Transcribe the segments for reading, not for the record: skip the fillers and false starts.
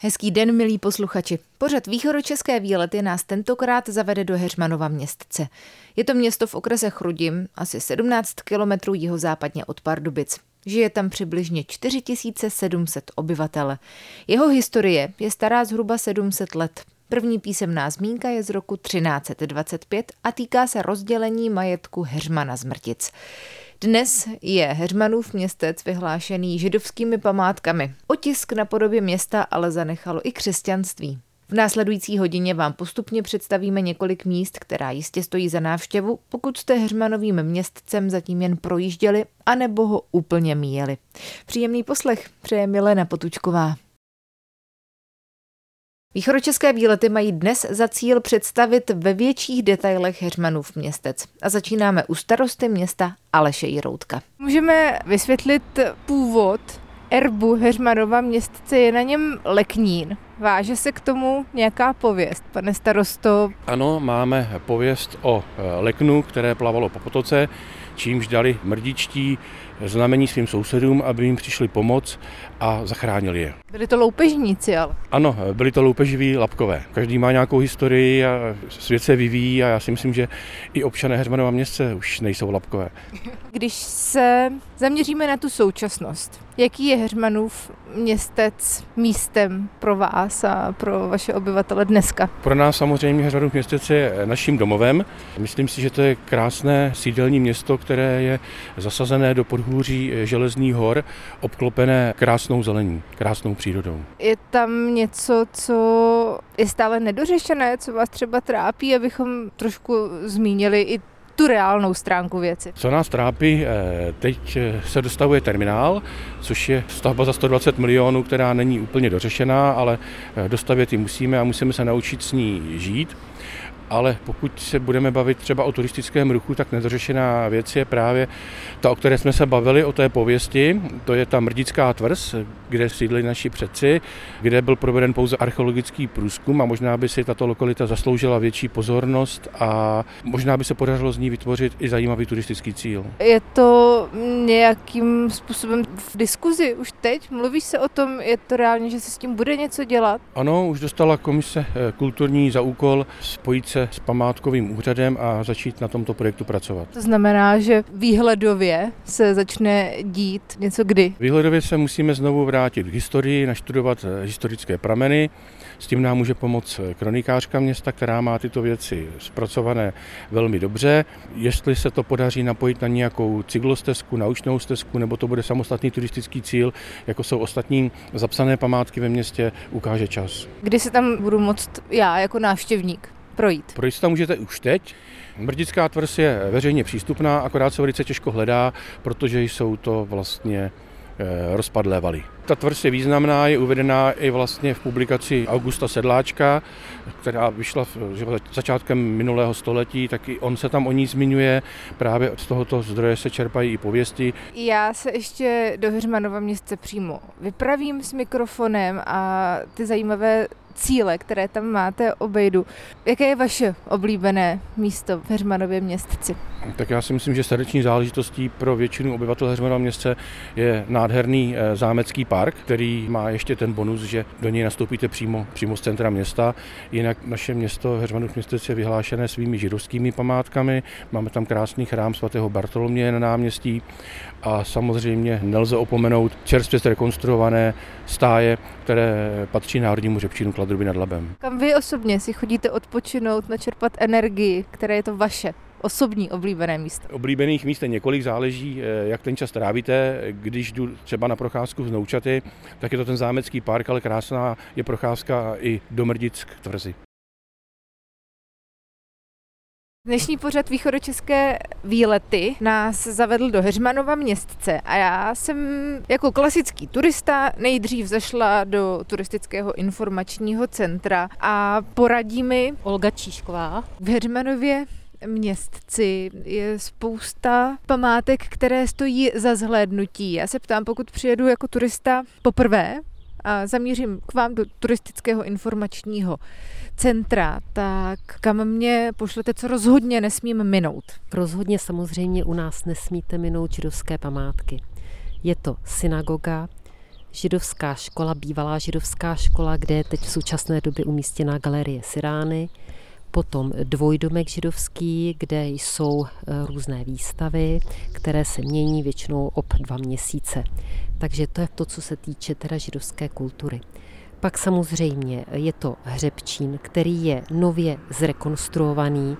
Hezký den, milí posluchači. Pořad Východočeské výlety nás tentokrát zavede do Heřmanova Městce. Je to město v okrese Chrudim, asi 17 kilometrů jihozápadně od Pardubic. Žije tam přibližně 4700 obyvatel. Jeho historie je stará zhruba 700 let. První písemná zmínka je z roku 1325 a týká se rozdělení majetku Heřmana z Mrtic. Dnes je Heřmanův Městec vyhlášený židovskými památkami. Otisk na podobě města ale zanechalo i křesťanství. V následující hodině vám postupně představíme několik míst, která jistě stojí za návštěvu, pokud jste Heřmanovým Městcem zatím jen projížděli, anebo ho úplně míjeli. Příjemný poslech přeje Milena Potučková. Východočeské výlety mají dnes za cíl představit ve větších detailech Heřmanův Městec. A začínáme u starosty města Aleše Jiroutka. Můžeme vysvětlit původ erbu Heřmanova Městce, je na něm leknín. Váže se k tomu nějaká pověst, pane starosto? Ano, máme pověst o leknu, které plavalo po potoce, čímž dali mrdičtí znamení svým sousedům, aby jim přišli pomoc a zachránili je. Byli to loupežníci, ale? Ano, byli to loupeživí lapkové. Každý má nějakou historii a svět se vyvíjí a já si myslím, že i občané Heřmanova Městce už nejsou lapkové. Když se zaměříme na tu současnost, jaký je Heřmanův Městec místem pro vás a pro vaše obyvatele dneska? Pro nás samozřejmě Heřmanův Městec je naším domovem. Myslím si, že to je krásné sídelní město, které je zasazené do podhůří Železných hor, obklopené krásnou zelení, krásnou přírodou. Je tam něco, co je stále nedořešené, co vás třeba trápí, abychom trošku zmínili i tu reálnou stránku věci? Co nás trápí, teď se dostavuje terminál, což je stavba za 120 milionů, která není úplně dořešená, ale dostavět ji musíme a musíme se naučit s ní žít. Ale pokud se budeme bavit třeba o turistickém ruchu, tak nedořešená věc je právě ta, o které jsme se bavili, o té pověsti. To je ta Mrdická Tvrz, kde sídlili naši předci, kde byl proveden pouze archeologický průzkum a možná by si tato lokalita zasloužila větší pozornost a možná by se podařilo z ní vytvořit i zajímavý turistický cíl. Je to nějakým způsobem v diskuzi už teď? Mluví se o tom, je to reálně, že se s tím bude něco dělat? Ano, už dostala komise kulturní za úkol spojit se s památkovým úřadem a začít na tomto projektu pracovat. To znamená, že výhledově se začne dít něco kdy? Výhledově se musíme znovu vrátit k historii, naštudovat historické prameny. S tím nám může pomoct kronikářka města, která má tyto věci zpracované velmi dobře. Jestli se to podaří napojit na nějakou cyklostezku, naučnou stezku, nebo to bude samostatný turistický cíl, jako jsou ostatní zapsané památky ve městě, ukáže čas. Kdy se tam budu moct já jako návštěvník projít? Projít se tam můžete už teď. Mrdická tvrz je veřejně přístupná, akorát se velice těžko hledá, protože jsou to vlastně rozpadlé valy. Ta tvrz je významná, je uvedená i vlastně v publikaci Augusta Sedláčka, která vyšla začátkem minulého století, tak i on se tam o ní zmiňuje. Právě z tohoto zdroje se čerpají i pověsti. Já se ještě do Heřmanova Městce přímo vypravím s mikrofonem a ty zajímavé cíle, které tam máte, obejdu. Jaké je vaše oblíbené místo v Heřmanově Městci? Tak já si myslím, že srdeční záležitostí pro většinu obyvatel Heřmanova Městce je nádherný zámecký park, který má ještě ten bonus, že do něj nastoupíte přímo z centra města. Jinak naše město Heřmanův Městec je vyhlášené svými židovskými památkami. Máme tam krásný chrám svatého Bartoloměje na náměstí a samozřejmě nelze opomenout čerstvě zrekonstruované stáje, které patří národnímu hřebčínu Druby nad Labem. Kam vy osobně si chodíte odpočinout, načerpat energii, které je to vaše osobní oblíbené místo? Oblíbených míst je několik, záleží, jak ten čas trávíte. Když jdu třeba na procházku z Noučaty, tak je to ten zámecký park, ale krásná je procházka i do Mrdic k tvrzi. Dnešní pořad Východočeské výlety nás zavedl do Heřmanova Městce a já jsem jako klasický turista nejdřív zašla do turistického informačního centra a poradí mi Olga Číšková. V Heřmanově Městci je spousta památek, které stojí za zhlédnutí. Já se ptám, pokud přijedu jako turista poprvé a zamířím k vám do turistického informačního centra, tak kam mě pošlete, co rozhodně nesmím minout? Rozhodně samozřejmě u nás nesmíte minout židovské památky. Je to synagoga, židovská škola, bývalá židovská škola, kde je teď v současné době umístěná galerie Sirány, potom dvojdomek židovský, kde jsou různé výstavy, které se mění většinou ob 2 měsíce. Takže to je to, co se týče teda židovské kultury. Pak samozřejmě je to hřebčín, který je nově zrekonstruovaný.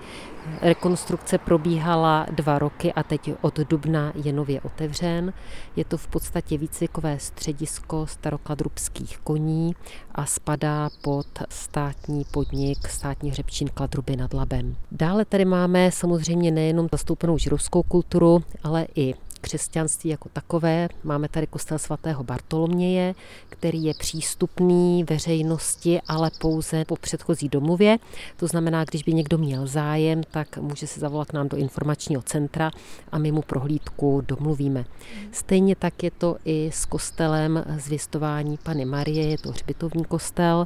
Rekonstrukce probíhala 2 roky a teď od dubna je nově otevřen. Je to v podstatě výcvikové středisko starokladrubských koní a spadá pod státní podnik Státní hřebčín Kladruby nad Labem. Dále tady máme samozřejmě nejenom zastoupenou židovskou kulturu, ale i křesťanství jako takové. Máme tady kostel svatého Bartoloměje, který je přístupný veřejnosti, ale pouze po předchozí domluvě. To znamená, když by někdo měl zájem, tak může se zavolat k nám do informačního centra a my mu prohlídku domluvíme. Stejně tak je to i s kostelem Zvěstování Panny Marie, je to hřbitovní kostel,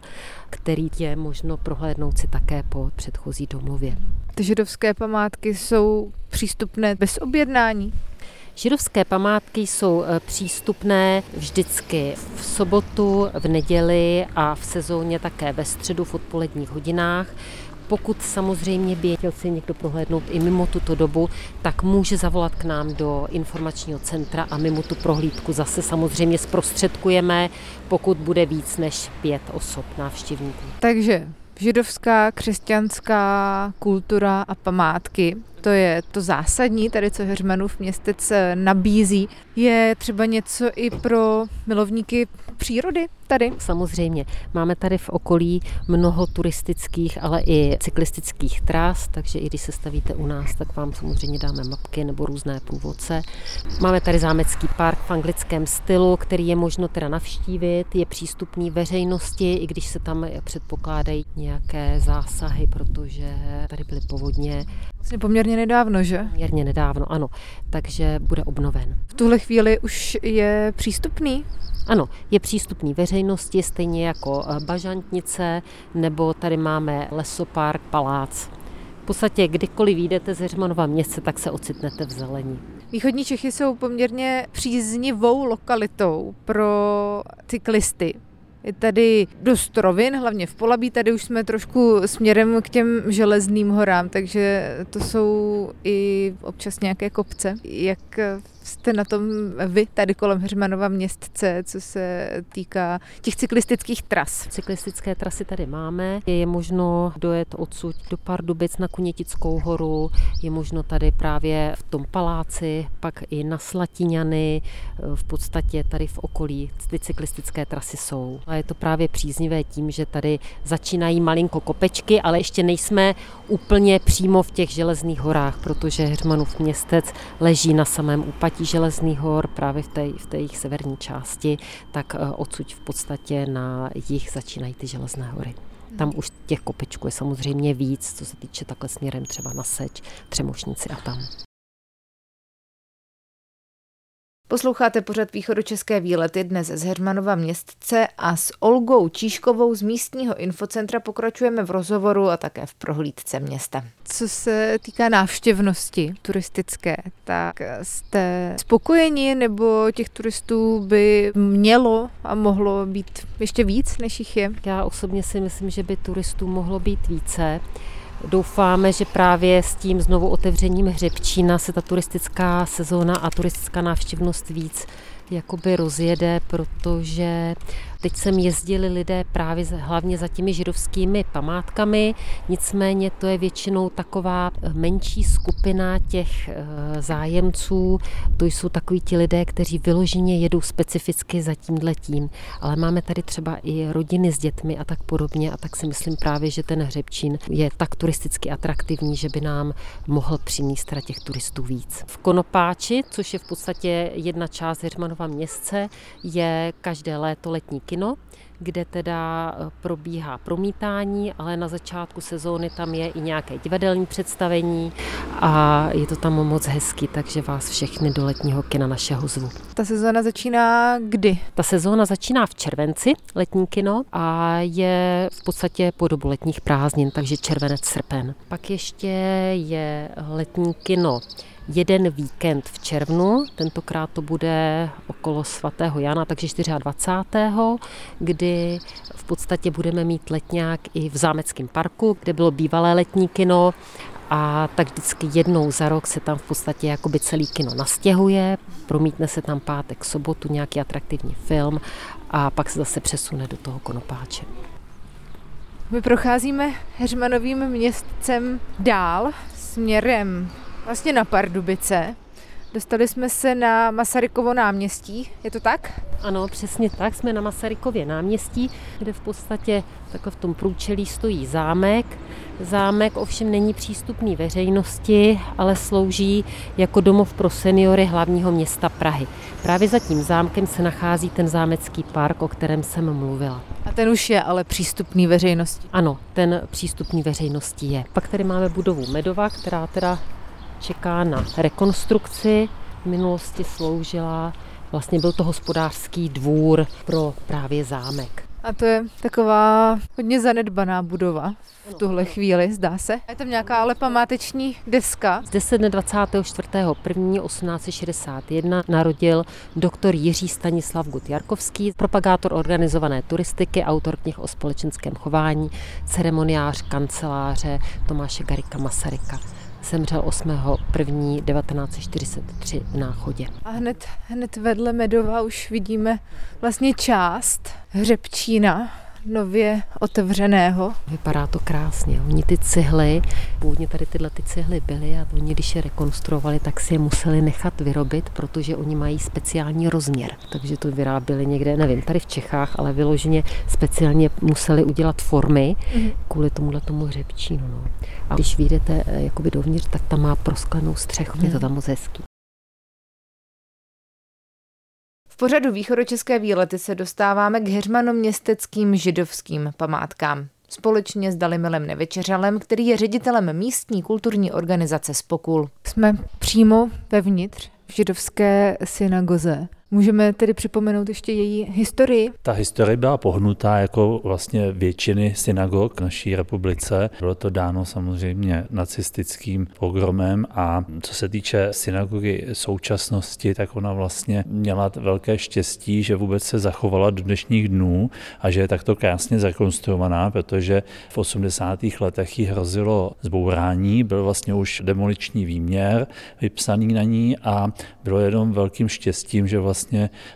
který je možno prohlédnout si také po předchozí domluvě. Ty židovské památky jsou přístupné bez objednání? Židovské památky jsou přístupné vždycky v sobotu, v neděli a v sezóně také ve středu v odpoledních hodinách. Pokud samozřejmě by chtěl si někdo prohlédnout i mimo tuto dobu, tak může zavolat k nám do informačního centra a my mu tu prohlídku zase samozřejmě zprostředkujeme, pokud bude víc než 5 osob návštěvníků. Takže židovská, křesťanská kultura a památky, to je to zásadní, tady co Heřmanův Městec nabízí. Je třeba něco i pro milovníky přírody tady? Samozřejmě. Máme tady v okolí mnoho turistických, ale i cyklistických tras, takže i když se stavíte u nás, tak vám samozřejmě dáme mapky nebo různé průvodce. Máme tady zámecký park v anglickém stylu, který je možno teda navštívit, je přístupný veřejnosti, i když se tam předpokládají nějaké zásahy, protože tady byly povodně. Vlastně poměrně nedávno, že? Poměrně nedávno, ano. Takže bude obnoven. V tuhle chvíli už je přístupný? Ano, je přístupný veřejnosti, stejně jako Bažantnice, nebo tady máme lesopark, palác. V podstatě kdykoliv vyjdete z Heřmanova Městce, tak se ocitnete v zelení. Východní Čechy jsou poměrně příznivou lokalitou pro cyklisty. Je tady dost rovin, hlavně v Polabí, tady už jsme trošku směrem k těm Železným horám, takže to jsou i občas nějaké kopce. Jak jste na tom vy tady kolem Heřmanova Městce, co se týká těch cyklistických tras? Cyklistické trasy tady máme, je možno dojet odsud do Pardubic na Kunětickou horu, je možno tady právě v tom paláci, pak i na Slatiňany, v podstatě tady v okolí ty cyklistické trasy jsou. A je to právě příznivé tím, že tady začínají malinko kopečky, ale ještě nejsme úplně přímo v těch Železných horách, protože Heřmanův Městec leží na samém úpatí Železných hor, právě v té jejich severní části, tak odsud v podstatě na jih začínají ty Železné hory. Tam už těch kopečků je samozřejmě víc, co se týče takhle směrem třeba na Seč, Třemošnici a tam. Posloucháte pořad Východočeské výlety dnes z Heřmanova Městce a s Olgou Číškovou z místního infocentra pokračujeme v rozhovoru a také v prohlídce města. Co se týká návštěvnosti turistické, tak jste spokojeni, nebo těch turistů by mělo a mohlo být ještě víc, než jich je? Já osobně si myslím, že by turistů mohlo být více. Doufáme, že právě s tím znovu otevřením hřebčína se ta turistická sezóna a turistická návštěvnost víc jakoby rozjede, protože teď sem jezdili lidé právě hlavně za těmi židovskými památkami, nicméně to je většinou taková menší skupina těch zájemců, to jsou takoví ti lidé, kteří vyloženě jedou specificky za tímhletím, ale máme tady třeba i rodiny s dětmi a tak podobně a tak si myslím právě, že ten hřebčín je tak turisticky atraktivní, že by nám mohl přinést teda těch turistů víc. V Konopáči, což je v podstatě jedna část Heřmanova Městce, je každé léto letní kino, kde teda probíhá promítání, ale na začátku sezóny tam je i nějaké divadelní představení a je to tam moc hezky, takže vás všechny do letního kina našeho zvu. Ta sezóna začíná kdy? Ta sezóna začíná v červenci, letní kino, a je v podstatě po dobu letních prázdnin, takže červenec, srpen. Pak ještě je letní kino jeden víkend v červnu, tentokrát to bude okolo svatého Jana, takže 24., kdy v podstatě budeme mít letňák i v Zámeckém parku, kde bylo bývalé letní kino, a tak vždycky jednou za rok se tam v podstatě jakoby celý kino nastěhuje, promítne se tam pátek, sobotu nějaký atraktivní film a pak se zase přesune do toho Konopáče. My procházíme Heřmanovým Městcem dál směrem vlastně na Pardubice. Dostali jsme se na Masarykovo náměstí, je to tak? Ano, přesně tak, jsme na Masarykově náměstí, kde v podstatě takhle v tom průčelí stojí zámek. Zámek ovšem není přístupný veřejnosti, ale slouží jako domov pro seniory hlavního města Prahy. Právě za tím zámkem se nachází ten zámecký park, o kterém jsem mluvila. A ten už je ale přístupný veřejnosti? Ano, ten přístupný veřejnosti je. Pak tady máme budovu Medova, která teda čeká na rekonstrukci. V minulosti sloužila, vlastně byl to hospodářský dvůr pro právě zámek. A to je taková hodně zanedbaná budova v tuhle chvíli, zdá se. Je tam nějaká ale památeční deska. Zde se dne 24.1.1861 narodil doktor Jiří Stanislav Gut-Jarkovský, propagátor organizované turistiky, autor knih o společenském chování, ceremoniář kanceláře Tomáše Garrigua Masaryka. Zemřel 8.1.1943 v Náchodě. A hned vedle Medova už vidíme vlastně část hřebčína nově otevřeného. Vypadá to krásně. Oni ty cihly, původně tady tyhle ty cihly byly a oni, když je rekonstruovali, tak si je museli nechat vyrobit, protože oni mají speciální rozměr. Takže to vyráběli někde, nevím, tady v Čechách, ale vyloženě speciálně museli udělat formy kvůli tomu hřebčínu. No. A když vyjdete jakoby dovnitř, tak tam má prosklenou střechu. Je to tam moc hezký. V pořadu Východočeské výlety se dostáváme k heřmanoměsteckým židovským památkám. Společně s Dalimilem Nevečeřalem, který je ředitelem místní kulturní organizace Spokul. Jsme přímo vevnitř v židovské synagoze. Můžeme tedy připomenout ještě její historii? Ta historie byla pohnutá jako vlastně většiny synagog naší republice. Bylo to dáno samozřejmě nacistickým pogromem, a co se týče synagogy současnosti, tak ona vlastně měla velké štěstí, že vůbec se zachovala do dnešních dnů a že je takto krásně zrekonstruovaná, protože v 80. letech jí hrozilo zbourání, byl vlastně už demoliční výměr vypsaný na ní a bylo jenom velkým štěstím, že vlastně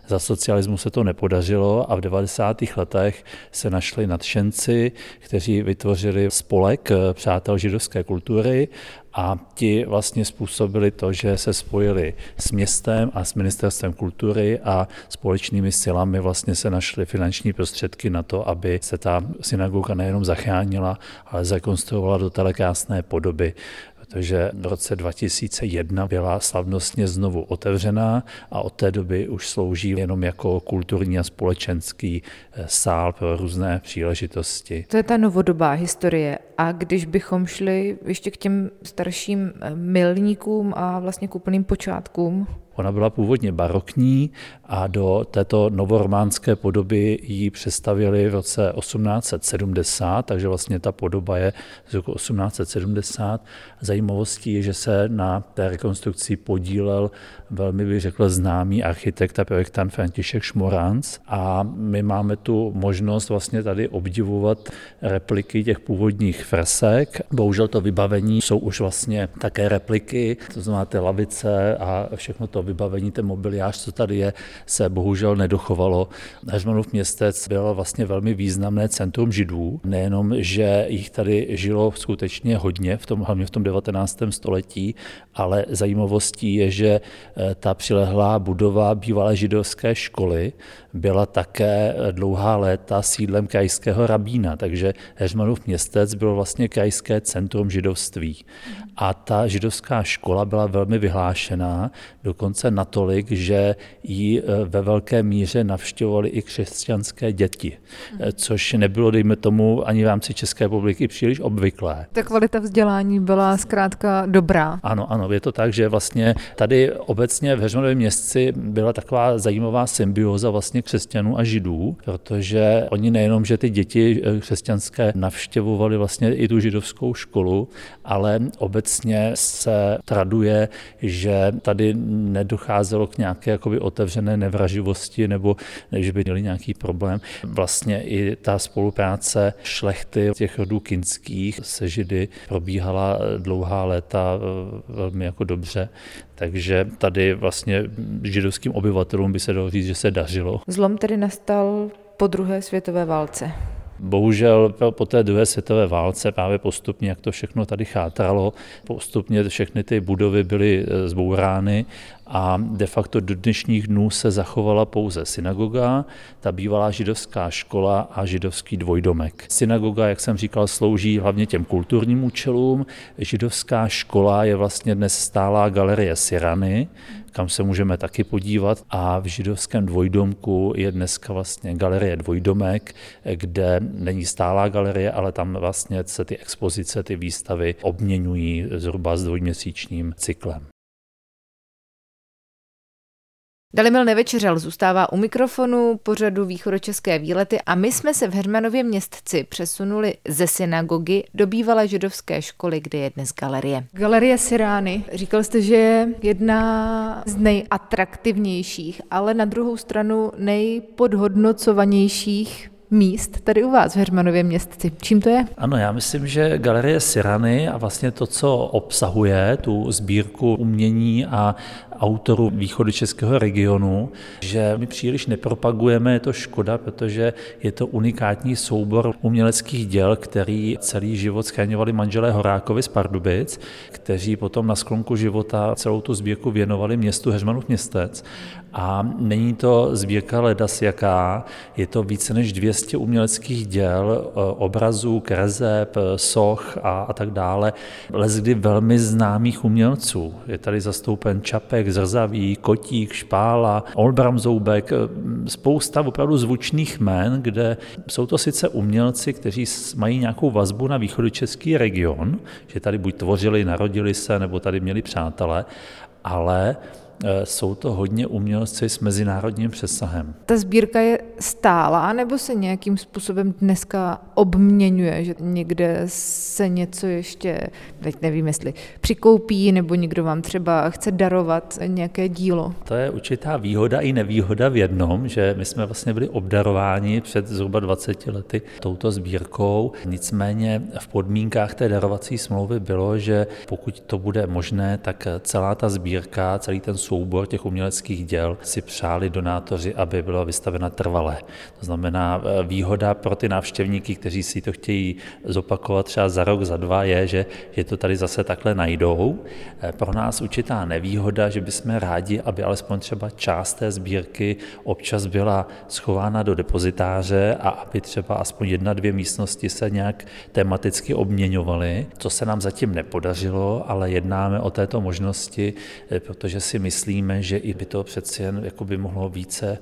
za socialismu se to nepodařilo a v 90. letech se našli nadšenci, kteří vytvořili spolek přátel židovské kultury, a ti vlastně způsobili to, že se spojili s městem a s ministerstvem kultury a společnými silami vlastně se našly finanční prostředky na to, aby se ta synagoga nejenom zachránila, ale zrekonstruovala do téhle krásné podoby. Protože v roce 2001 byla slavnostně znovu otevřená a od té doby už slouží jenom jako kulturní a společenský sál pro různé příležitosti. To je ta novodobá historie. A když bychom šli ještě k těm starším milníkům a vlastně k úplným počátkům? Ona byla původně barokní a do této novorománské podoby ji přestavěli v roce 1870, takže vlastně ta podoba je z roku 1870. Zajímavostí je, že se na té rekonstrukci podílel velmi, bych řekl, známý architekt a projektant František Šmoranc, a my máme tu možnost vlastně tady obdivovat repliky těch původních fresek. Bohužel to vybavení jsou už vlastně také repliky, to znamená ty lavice a všechno to vybavení, ten mobiliář, co tady je, se bohužel nedochovalo. Heřmanův Městec bylo vlastně velmi významné centrum židů, nejenom, že jich tady žilo skutečně hodně, hlavně v tom 19. století, ale zajímavostí je, že ta přilehlá budova bývalé židovské školy byla také dlouhá léta sídlem krajského rabína, takže Heřmanův Městec bylo vlastně krajské centrum židovství. A ta židovská škola byla velmi vyhlášená, dokonce natolik, že ji ve velké míře navštěvovaly i křesťanské děti, což nebylo, dejme tomu, ani v rámci České republiky příliš obvyklé. Ta kvalita vzdělání byla zkrátka dobrá. Ano, je to tak, že vlastně tady obecně v Heřmanově Městci byla taková zajímavá symbióza vlastně křesťanů a židů, protože oni nejenom, že ty děti křesťanské navštěvovali vlastně i tu židovskou školu, ale obecně se traduje, že tady nedocházelo k nějaké jakoby otevřené nevraživosti nebo že by měli nějaký problém. Vlastně i ta spolupráce šlechty těch rodů kinských se židy probíhala dlouhá léta velmi jako dobře. Takže tady vlastně židovským obyvatelům by se dalo říct, že se dařilo. Zlom tedy nastal po druhé světové válce. Bohužel po té druhé světové válce právě postupně, jak to všechno tady chátralo, postupně všechny ty budovy byly zbourány a de facto do dnešních dnů se zachovala pouze synagoga, ta bývalá židovská škola a židovský dvojdomek. Synagoga, jak jsem říkal, slouží hlavně těm kulturním účelům, židovská škola je vlastně dnes stálá galerie Sirany, kam se můžeme taky podívat, a v židovském dvojdomku je dneska vlastně galerie Dvojdomek, kde není stálá galerie, ale tam vlastně se ty expozice, ty výstavy obměňují zhruba s dvojměsíčním cyklem. Dalimil Nevečeřal zůstává u mikrofonu pořadu Východočeské výlety a my jsme se v Heřmanově Městci přesunuli ze synagogy do bývalé židovské školy, kde je dnes galerie. Galerie Sirány. Říkal jste, že je jedna z nejatraktivnějších, ale na druhou stranu nejpodhodnocovanějších míst tady u vás v Heřmanově Městci. Čím to je? Ano, já myslím, že galerie Sirany a vlastně to, co obsahuje tu sbírku umění a autorů východočeského regionu, že my příliš nepropagujeme, je to škoda, protože je to unikátní soubor uměleckých děl, který celý život schraňovali manželé Horákovi z Pardubic, kteří potom na sklonku života celou tu sbírku věnovali městu Heřmanův Městec. A není to sbírka ledasjaká, je to více než 200 uměleckých děl, obrazů, kreseb, soch a tak dále, leckdy velmi známých umělců. Je tady zastoupen Čapek, Zrzavý, Kotík, Špála, Olbram Zoubek, spousta opravdu zvučných jmen, kde jsou to sice umělci, kteří mají nějakou vazbu na východočeský region, že tady buď tvořili, narodili se, nebo tady měli přátelé, ale jsou to hodně umělci s mezinárodním přesahem. Ta sbírka je stálá, nebo se nějakým způsobem dneska obměňuje, že někde se něco ještě, teď nevím, jestli přikoupí, nebo někdo vám třeba chce darovat nějaké dílo? To je určitá výhoda i nevýhoda v jednom, že my jsme vlastně byli obdarováni před zhruba 20 lety touto sbírkou, nicméně v podmínkách té darovací smlouvy bylo, že pokud to bude možné, tak celá ta sbírka, celý ten soubor těch uměleckých děl si přáli donátoři, aby byla vystavena trvale. To znamená, výhoda pro ty návštěvníky, kteří si to chtějí zopakovat třeba za rok, za dva, je, že to tady zase takhle najdou. Pro nás určitá nevýhoda, že bychom rádi, aby alespoň třeba část té sbírky občas byla schována do depozitáře a aby třeba aspoň 1-2 místnosti se nějak tematicky obměňovaly. To se nám zatím nepodařilo, ale jednáme o této možnosti, protože si myslíme, že i by to přeci jen jakoby mohlo více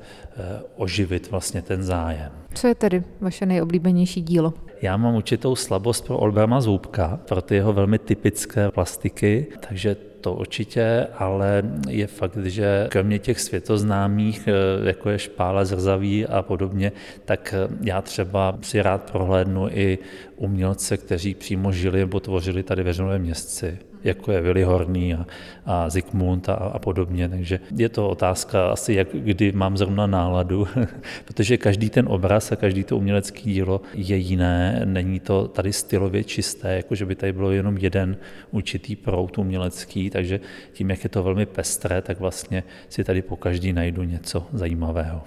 oživit vlastně ten zájem. Co je tedy vaše nejoblíbenější dílo? Já mám určitou slabost pro Olbrama Zoubka, pro ty jeho velmi typické plastiky, takže to určitě, ale je fakt, že kromě těch světoznámých, jako je Špála, Zrzavý a podobně, tak já třeba si rád prohlédnu i umělce, kteří přímo žili nebo tvořili tady ve Heřmanově Městci, jako je Vili Horný a Zikmund a podobně, takže je to otázka asi, jak kdy mám zrovna náladu, protože každý ten obraz a každý to umělecké dílo je jiné, není to tady stylově čisté, jako že by tady bylo jenom jeden určitý proud umělecký, takže tím, jak je to velmi pestré, tak vlastně si tady po každý najdu něco zajímavého.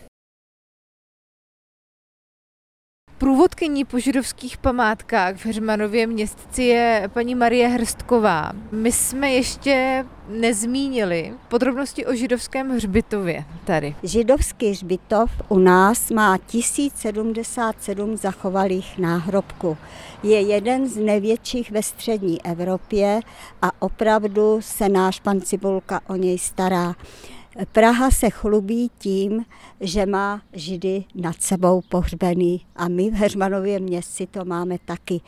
Průvodkyní po židovských památkách v Heřmanově Městci je paní Marie Hrstková. My jsme ještě nezmínili podrobnosti o židovském hřbitově tady. Židovský hřbitov u nás má 1077 zachovalých náhrobků. Je jeden z největších ve střední Evropě a opravdu se náš pan Cibulka o něj stará. Praha se chlubí tím, že má Židy nad sebou pohřbený a my v Heřmanově Městci to máme taky.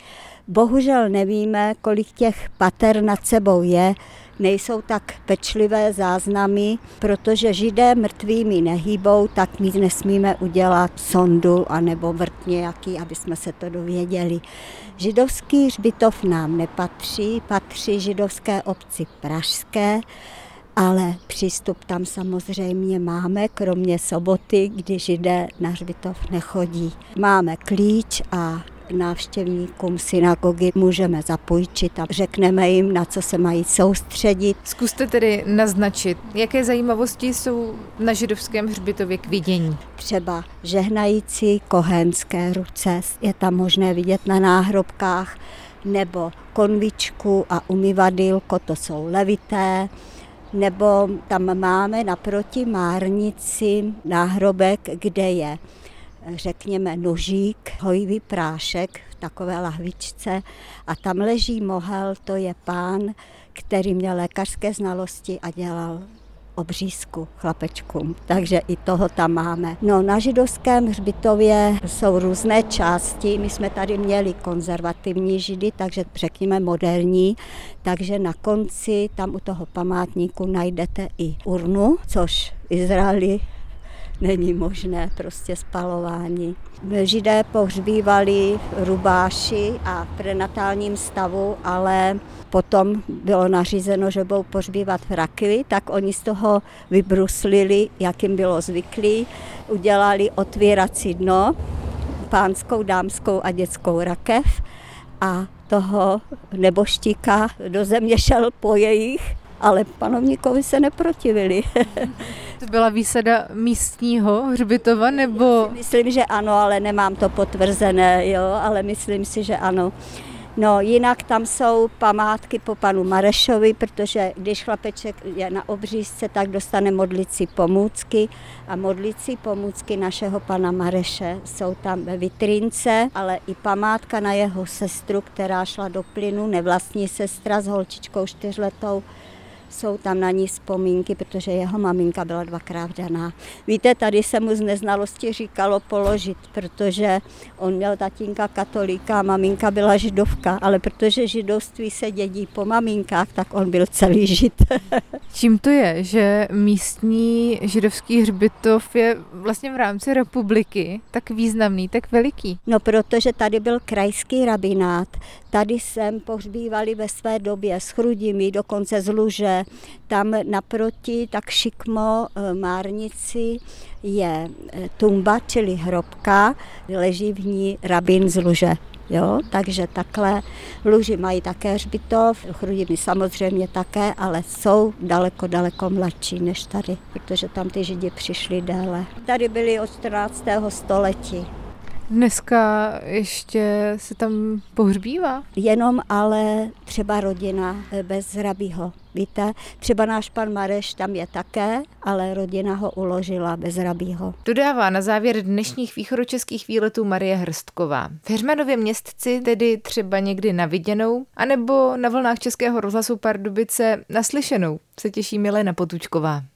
Bohužel nevíme, kolik těch pater nad sebou je, nejsou tak pečlivé záznamy, protože Židé mrtvými nehýbou, tak my nesmíme udělat sondu anebo vrt nějaký, aby jsme se to dověděli. Židovský hřbitov nám nepatří, patří židovské obci pražské, ale přístup tam samozřejmě máme, kromě soboty, kdy Židé na hřbitov nechodí. Máme klíč a návštěvníkům synagogy můžeme zapůjčit a řekneme jim, na co se mají soustředit. Zkuste tedy naznačit, jaké zajímavosti jsou na židovském hřbitově k vidění. Třeba žehnající kohénské ruce je tam možné vidět na náhrobkách, nebo konvičku a umyvadýlko, to jsou levité, nebo tam máme naproti márnici náhrobek, kde je, řekněme, nožík, hojivý prášek v takové lahvičce a tam leží mohel, to je pán, který měl lékařské znalosti a dělal obřízku chlapečkům, takže i toho tam máme. No, na židovském hřbitově jsou různé části, my jsme tady měli konzervativní Židy, takže řekněme moderní, takže na konci tam u toho památníku najdete i urnu, což v Izraeli není možné, prostě spalování. Židé pohřbívali rubáši a v prenatálním stavu, ale potom bylo nařízeno, že budou pohřbívat v rakvi, tak oni z toho vybruslili, jak jim bylo zvyklí, udělali otvírací dno, pánskou, dámskou a dětskou rakev a toho neboštíka do země šel po jejich, ale panovníkovi se neprotivili. To byla výsada místního hřbitova, nebo? Myslím, že ano, ale nemám to potvrzené, jo, ale myslím si, že ano. No, jinak tam jsou památky po panu Marešovi, protože když chlapeček je na obřízce, tak dostane modlicí pomůcky a modlicí pomůcky našeho pana Mareše jsou tam ve vitrínce, ale i památka na jeho sestru, která šla do plynu, nevlastní sestra s holčičkou 4letou, jsou tam na ní vzpomínky, protože jeho maminka byla 2krát daná. Víte, tady se mu z neznalosti říkalo položit, protože on měl tatínka katolíka a maminka byla židovka, ale protože židovství se dědí po maminkách, tak on byl celý Žid. Čím to je, že místní židovský hřbitov je vlastně v rámci republiky tak významný, tak veliký? No, protože tady byl krajský rabinát, tady sem pohřbívali ve své době s Chrudimi, dokonce z Luže, tam naproti, tak šikmo márnici, je tumba, čili hrobka, leží v ní rabín z Luže. Jo? Takže takhle Luži mají také hřbitov, Chrudimi samozřejmě také, ale jsou daleko, daleko mladší než tady, protože tam ty Židi přišli déle. Tady byli od 14. století. Dneska ještě se tam pohřbívá? Jenom ale třeba rodina bez rabího. Víte, třeba náš pan Mareš tam je také, ale rodina ho uložila bez rabího. Dodává na závěr dnešních východočeských výletů Marie Hrstková. V Heřmanově Městci tedy třeba někdy naviděnou, anebo na vlnách Českého rozhlasu Pardubice naslyšenou se těší Milena Potučková.